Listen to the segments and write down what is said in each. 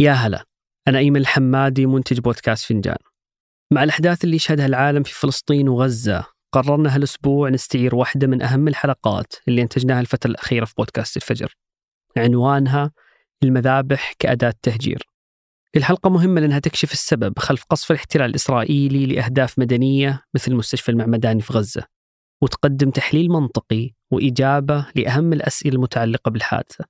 يا هلا، أنا أيمن الحمادي منتج بودكاست فينجان. مع الأحداث اللي يشهدها العالم في فلسطين وغزة، قررنا هالأسبوع نستعير واحدة من أهم الحلقات اللي انتجناها الفترة الأخيرة في بودكاست الفجر، عنوانها المذابح كأداة تهجير. الحلقة مهمة لأنها تكشف السبب خلف قصف الاحتلال الإسرائيلي لأهداف مدنية مثل المستشفى المعمداني في غزة، وتقدم تحليل منطقي وإجابة لأهم الأسئلة المتعلقة بالحادثة،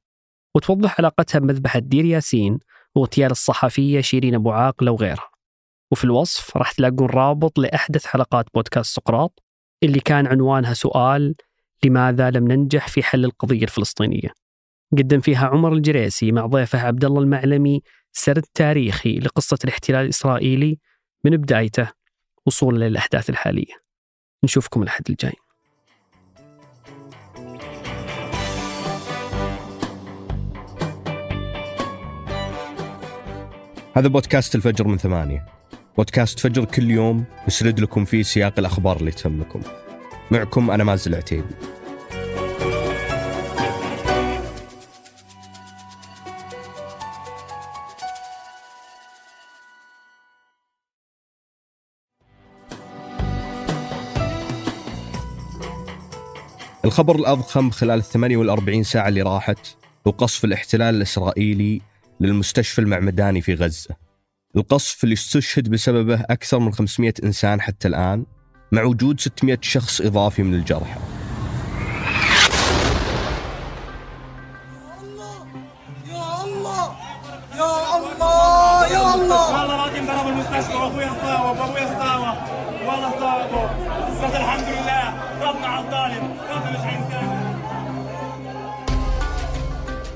وتوضح علاقتها بمذبحة دير ياسين واغتيال الصحفية شيرين أبو عاقلة وغيرها. وفي الوصف راح تلاقون رابط لأحدث حلقات بودكاست سقراط اللي كان عنوانها سؤال لماذا لم ننجح في حل القضية الفلسطينية. قدم فيها عمر الجريسي مع ضيفه عبدالله المعلمي سرد تاريخي لقصة الاحتلال الإسرائيلي من بدايته وصولا للأحداث الحالية. نشوفكم الأحد الجاي. هذا بودكاست الفجر من 8، بودكاست فجر كل يوم نسرد لكم فيه سياق الأخبار اللي تهمكم. معكم أنا مازل العتيبي. الخبر الأضخم خلال 48 ساعة اللي راحت هو قصف الاحتلال الإسرائيلي للمستشفى المعمداني في غزة. القصف اللي استشهد بسببه أكثر من 500 إنسان حتى الآن، مع وجود 600 شخص إضافي من الجرحى.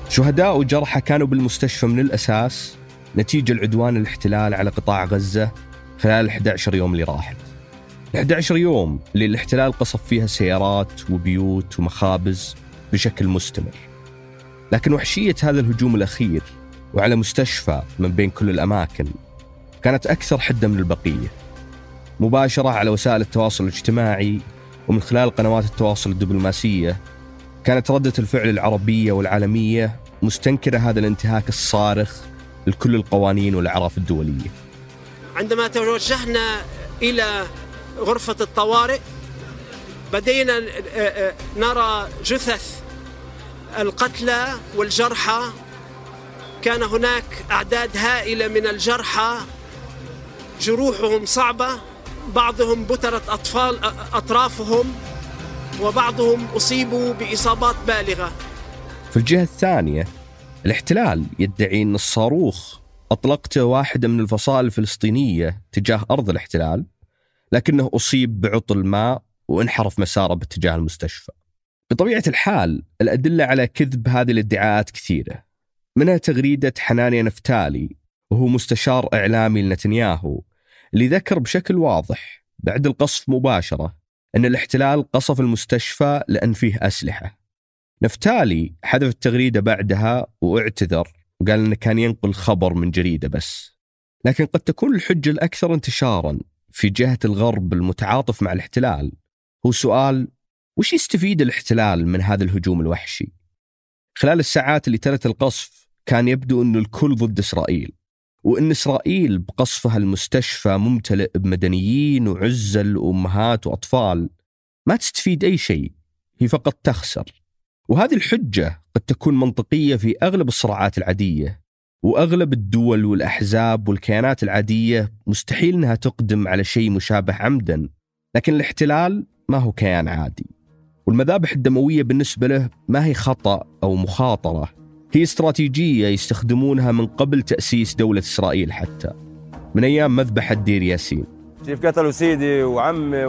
شهداء وجرحى كانوا بالمستشفى من الأساس نتيجة العدوان الاحتلال على قطاع غزة خلال 11 يوم اللي راحت. 11 يوم اللي الاحتلال قصف فيها سيارات وبيوت ومخابز بشكل مستمر. لكن وحشية هذا الهجوم الأخير وعلى مستشفى من بين كل الأماكن كانت أكثر حدة من البقية، مباشرة على وسائل التواصل الاجتماعي ومن خلال قنوات التواصل الدبلوماسية. كانت ردة الفعل العربية والعالمية مستنكرة هذا الانتهاك الصارخ لكل القوانين والأعراف الدولية. عندما توجهنا إلى غرفة الطوارئ بدينا نرى جثث القتلى والجرحى، كان هناك أعداد هائلة من الجرحى، جروحهم صعبة، بعضهم بترت أطرافهم وبعضهم أصيبوا بإصابات بالغة. في الجهة الثانية، الاحتلال يدعي أن الصاروخ أطلقته واحدة من الفصائل الفلسطينية تجاه أرض الاحتلال، لكنه أصيب بعطل ماء وانحرف مساره باتجاه المستشفى. بطبيعة الحال الأدلة على كذب هذه الادعاءات كثيرة، منها تغريدة حنانيا نفتالي وهو مستشار إعلامي لنتنياهو، اللي ذكر بشكل واضح بعد القصف مباشرة أن الاحتلال قصف المستشفى لأن فيه أسلحة. نفتالي حذف التغريدة بعدها واعتذر وقال أنه كان ينقل خبر من جريدة بس. لكن قد تكون الحجة الأكثر انتشاراً في جهة الغرب المتعاطف مع الاحتلال هو سؤال: وش يستفيد الاحتلال من هذا الهجوم الوحشي؟ خلال الساعات اللي تلت القصف كان يبدو أن الكل ضد إسرائيل، وإن إسرائيل بقصفها المستشفى ممتلئ بمدنيين وعزل وأمهات وأطفال ما تستفيد أي شيء، هي فقط تخسر. وهذه الحجة قد تكون منطقية في أغلب الصراعات العادية، وأغلب الدول والأحزاب والكيانات العادية مستحيل أنها تقدم على شيء مشابه عمدا، لكن الاحتلال ما هو كيان عادي، والمذابح الدموية بالنسبة له ما هي خطأ أو مخاطرة، هي استراتيجية يستخدمونها من قبل تأسيس دولة إسرائيل، حتى من أيام مذبحة دير ياسين. كيف قتلوا سيدي وعمي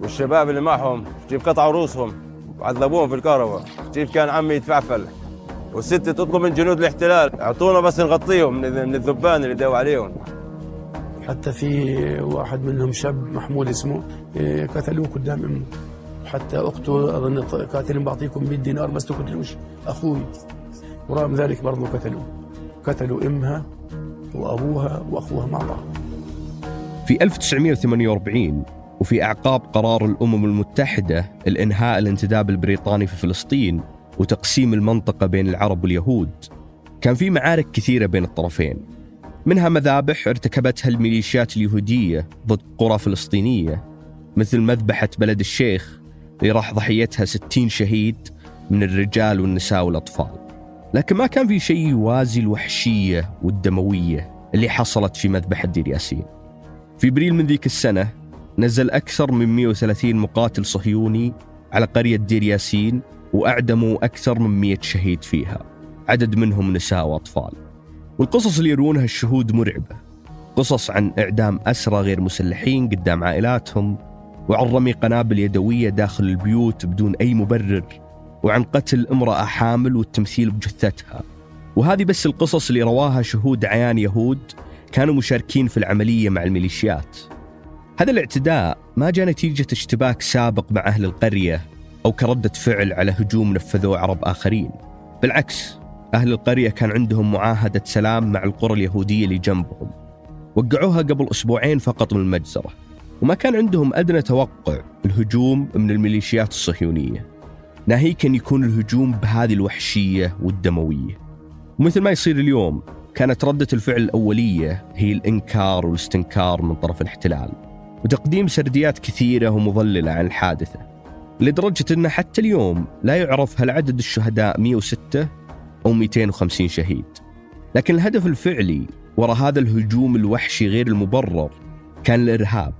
والشباب اللي معهم، كيف قطعوا رؤوسهم وعذبوهم في الكهرباء، كيف كان عمي يتفعفل والست تطلب من جنود الاحتلال أعطونا بس نغطيهم من الذبان اللي داوا عليهم. حتى في واحد منهم شاب محمود اسمه قتلوه قدام أمه، حتى أخته أظن قاتلين بعطيكم 100 دينار بس تقتلوش أخوي، ورغم ذلك برضو قتلوا أمها وأبوها وأخوها مع بعض. في 1948 وفي أعقاب قرار الأمم المتحدة الإنهاء الانتداب البريطاني في فلسطين وتقسيم المنطقة بين العرب واليهود، كان في معارك كثيرة بين الطرفين، منها مذابح ارتكبتها الميليشيات اليهودية ضد قرى فلسطينية، مثل مذبحة بلد الشيخ اللي راح ضحيتها 60 شهيد من الرجال والنساء والأطفال. لكن ما كان في شيء يوازي الوحشية والدموية اللي حصلت في مذبحة دير ياسين. في أبريل من ذيك السنة نزل أكثر من 130 مقاتل صهيوني على قرية دير ياسين وأعدموا أكثر من 100 شهيد فيها، عدد منهم نساء وأطفال. والقصص اللي يرونها الشهود مرعبة، قصص عن إعدام أسرى غير مسلحين قدام عائلاتهم، وعن رمي قنابل يدوية داخل البيوت بدون أي مبرر، وعن قتل امرأة حامل والتمثيل بجثتها. وهذه بس القصص اللي رواها شهود عيان يهود كانوا مشاركين في العملية مع الميليشيات. هذا الاعتداء ما جاء نتيجة اشتباك سابق مع أهل القرية أو كردة فعل على هجوم نفذوه عرب آخرين، بالعكس أهل القرية كان عندهم معاهدة سلام مع القرى اليهودية اللي جنبهم، وقعوها قبل أسبوعين فقط من المجزرة، وما كان عندهم أدنى توقع الهجوم من الميليشيات الصهيونية، ناهيك أن يكون الهجوم بهذه الوحشية والدموية. ومثل ما يصير اليوم، كانت ردة الفعل الأولية هي الإنكار والاستنكار من طرف الاحتلال، وتقديم سرديات كثيرة ومضللة عن الحادثة، لدرجة أن حتى اليوم لا يعرف هل عدد الشهداء 106 أو 250 شهيد. لكن الهدف الفعلي وراء هذا الهجوم الوحشي غير المبرر كان الإرهاب.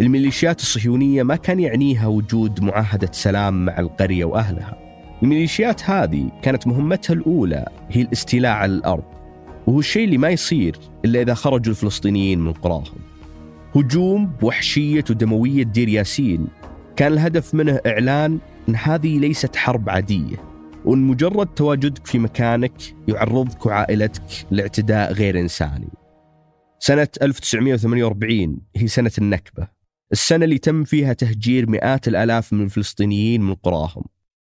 الميليشيات الصهيونية ما كان يعنيها وجود معاهدة سلام مع القرية وأهلها، الميليشيات هذه كانت مهمتها الأولى هي الاستيلاء على الأرض، وهو الشيء اللي ما يصير إلا إذا خرجوا الفلسطينيين من قراهم. هجوم بوحشية ودموية دير ياسين كان الهدف منه إعلان أن هذه ليست حرب عادية، وأن مجرد تواجدك في مكانك يعرضك وعائلتك لاعتداء غير إنساني. سنة 1948 هي سنة النكبة، السنة اللي تم فيها تهجير مئات الآلاف من الفلسطينيين من قراهم.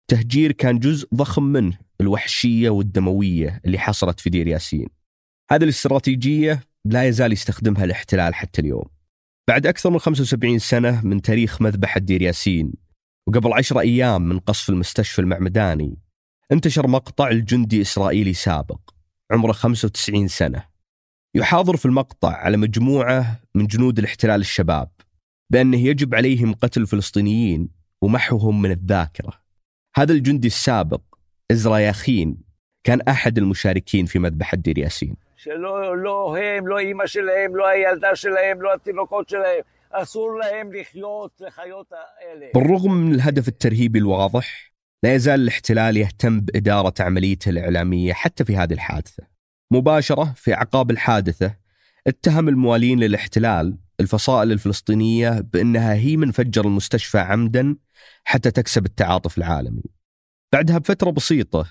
تهجير كان جزء ضخم منه الوحشية والدموية اللي حصلت في دير ياسين. هذه الاستراتيجية لا يزال يستخدمها الاحتلال حتى اليوم. بعد أكثر من 75 سنة من تاريخ مذبحة دير ياسين، وقبل 10 أيام من قصف المستشفى المعمداني، انتشر مقطع الجندي إسرائيلي سابق عمره 95 سنة يحاضر في المقطع على مجموعة من جنود الاحتلال الشباب بأنه يجب عليهم قتل الفلسطينيين ومحوهم من الذاكرة. هذا الجندي السابق إزرياخين كان أحد المشاركين في مذبحة دير ياسين. לא הם, לא אמא שלהם, לא הילדה שלהם, לא התינוקות שלהם. אסור להם לחיות לחיות האלה. بالرغم من الهدف الترهيبي الواضح، لا يزال الاحتلال يهتم بإدارة عمليته الإعلامية حتى في هذه الحادثة. مباشرة في أعقاب الحادثة اتهم الموالين للاحتلال الفصائل الفلسطينية بأنها هي من فجر المستشفى عمدا حتى تكسب التعاطف العالمي. بعدها بفترة بسيطة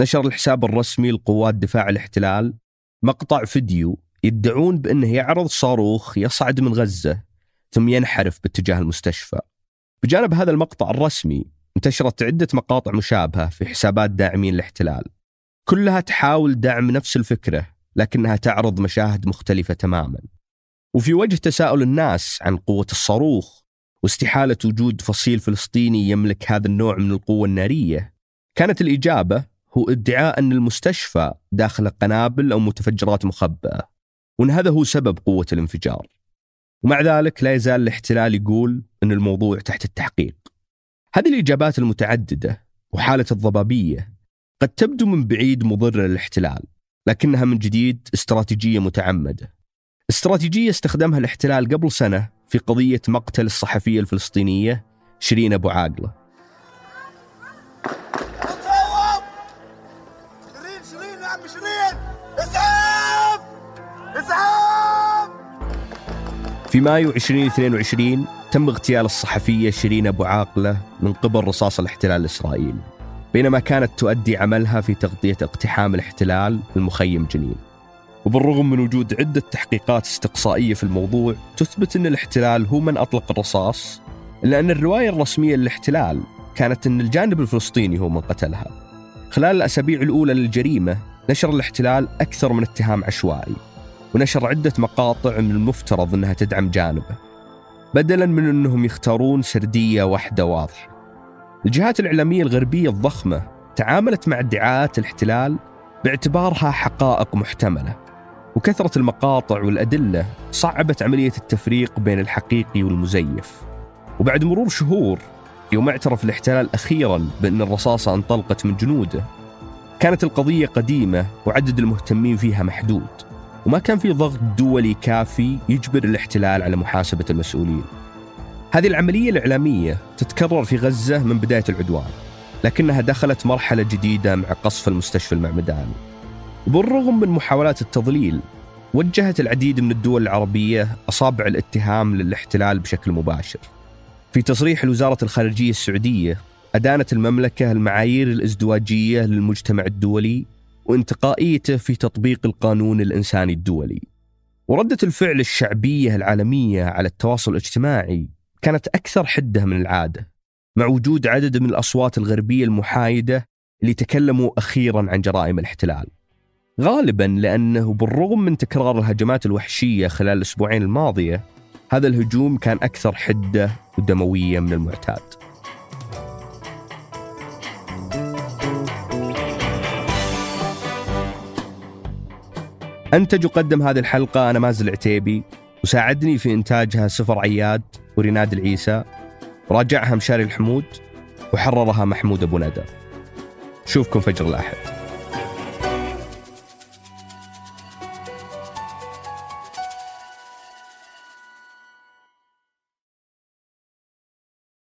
نشر الحساب الرسمي لقوات دفاع الاحتلال مقطع فيديو يدعون بأنه يعرض صاروخ يصعد من غزة ثم ينحرف باتجاه المستشفى. بجانب هذا المقطع الرسمي انتشرت عدة مقاطع مشابهة في حسابات داعمين الاحتلال، كلها تحاول دعم نفس الفكرة لكنها تعرض مشاهد مختلفة تماما. وفي وجه تساؤل الناس عن قوة الصاروخ واستحالة وجود فصيل فلسطيني يملك هذا النوع من القوة النارية، كانت الإجابة هو ادعاء أن المستشفى داخل قنابل أو متفجرات مخبأة، وأن هذا هو سبب قوة الانفجار. ومع ذلك لا يزال الاحتلال يقول أن الموضوع تحت التحقيق. هذه الإجابات المتعددة وحالة الضبابية قد تبدو من بعيد مضرة للاحتلال، لكنها من جديد استراتيجية متعمدة، استراتيجية استخدمها الاحتلال قبل سنة في قضية مقتل الصحفية الفلسطينية شيرين أبو عاقلة. في مايو 2022 تم اغتيال الصحفية شيرين أبو عاقلة من قبل رصاص الاحتلال الإسرائيلي، بينما كانت تؤدي عملها في تغطية اقتحام الاحتلال المخيم جنين. وبالرغم من وجود عدة تحقيقات استقصائية في الموضوع تثبت أن الاحتلال هو من أطلق الرصاص، إلا أن الرواية الرسمية للاحتلال كانت أن الجانب الفلسطيني هو من قتلها. خلال الأسابيع الأولى للجريمة نشر الاحتلال أكثر من اتهام عشوائي، ونشر عدة مقاطع من المفترض أنها تدعم جانبه، بدلاً من أنهم يختارون سردية واحدة واضحة. الجهات الإعلامية الغربية الضخمة تعاملت مع ادعاءات الاحتلال باعتبارها حقائق محتملة، وكثرة المقاطع والأدلة صعبت عملية التفريق بين الحقيقي والمزيف. وبعد مرور شهور، يوم اعترف الاحتلال أخيراً بأن الرصاصة انطلقت من جنوده، كانت القضية قديمة وعدد المهتمين فيها محدود، وما كان في ضغط دولي كافي يجبر الاحتلال على محاسبة المسؤولين. هذه العملية الإعلامية تتكرر في غزة من بداية العدوان، لكنها دخلت مرحلة جديدة مع قصف المستشفى المعمداني. وبالرغم من محاولات التضليل، وجهت العديد من الدول العربية أصابع الاتهام للاحتلال بشكل مباشر. في تصريح لوزارة الخارجية السعودية، أدانت المملكة المعايير الازدواجية للمجتمع الدولي وانتقائيته في تطبيق القانون الإنساني الدولي. وردة الفعل الشعبية العالمية على التواصل الاجتماعي كانت أكثر حدة من العادة، مع وجود عدد من الأصوات الغربية المحايدة اللي تكلموا أخيراً عن جرائم الاحتلال، غالباً لأنه بالرغم من تكرار الهجمات الوحشية خلال الأسبوعين الماضية، هذا الهجوم كان أكثر حدة ودموية من المعتاد. أنتج وقدم هذه الحلقة أنا مازل العتيبي، وساعدني في إنتاجها سفر عياد وريناد العيسى، راجعها مشاري الحمود، وحررها محمود أبو نادر. شوفكم فجر الأحد.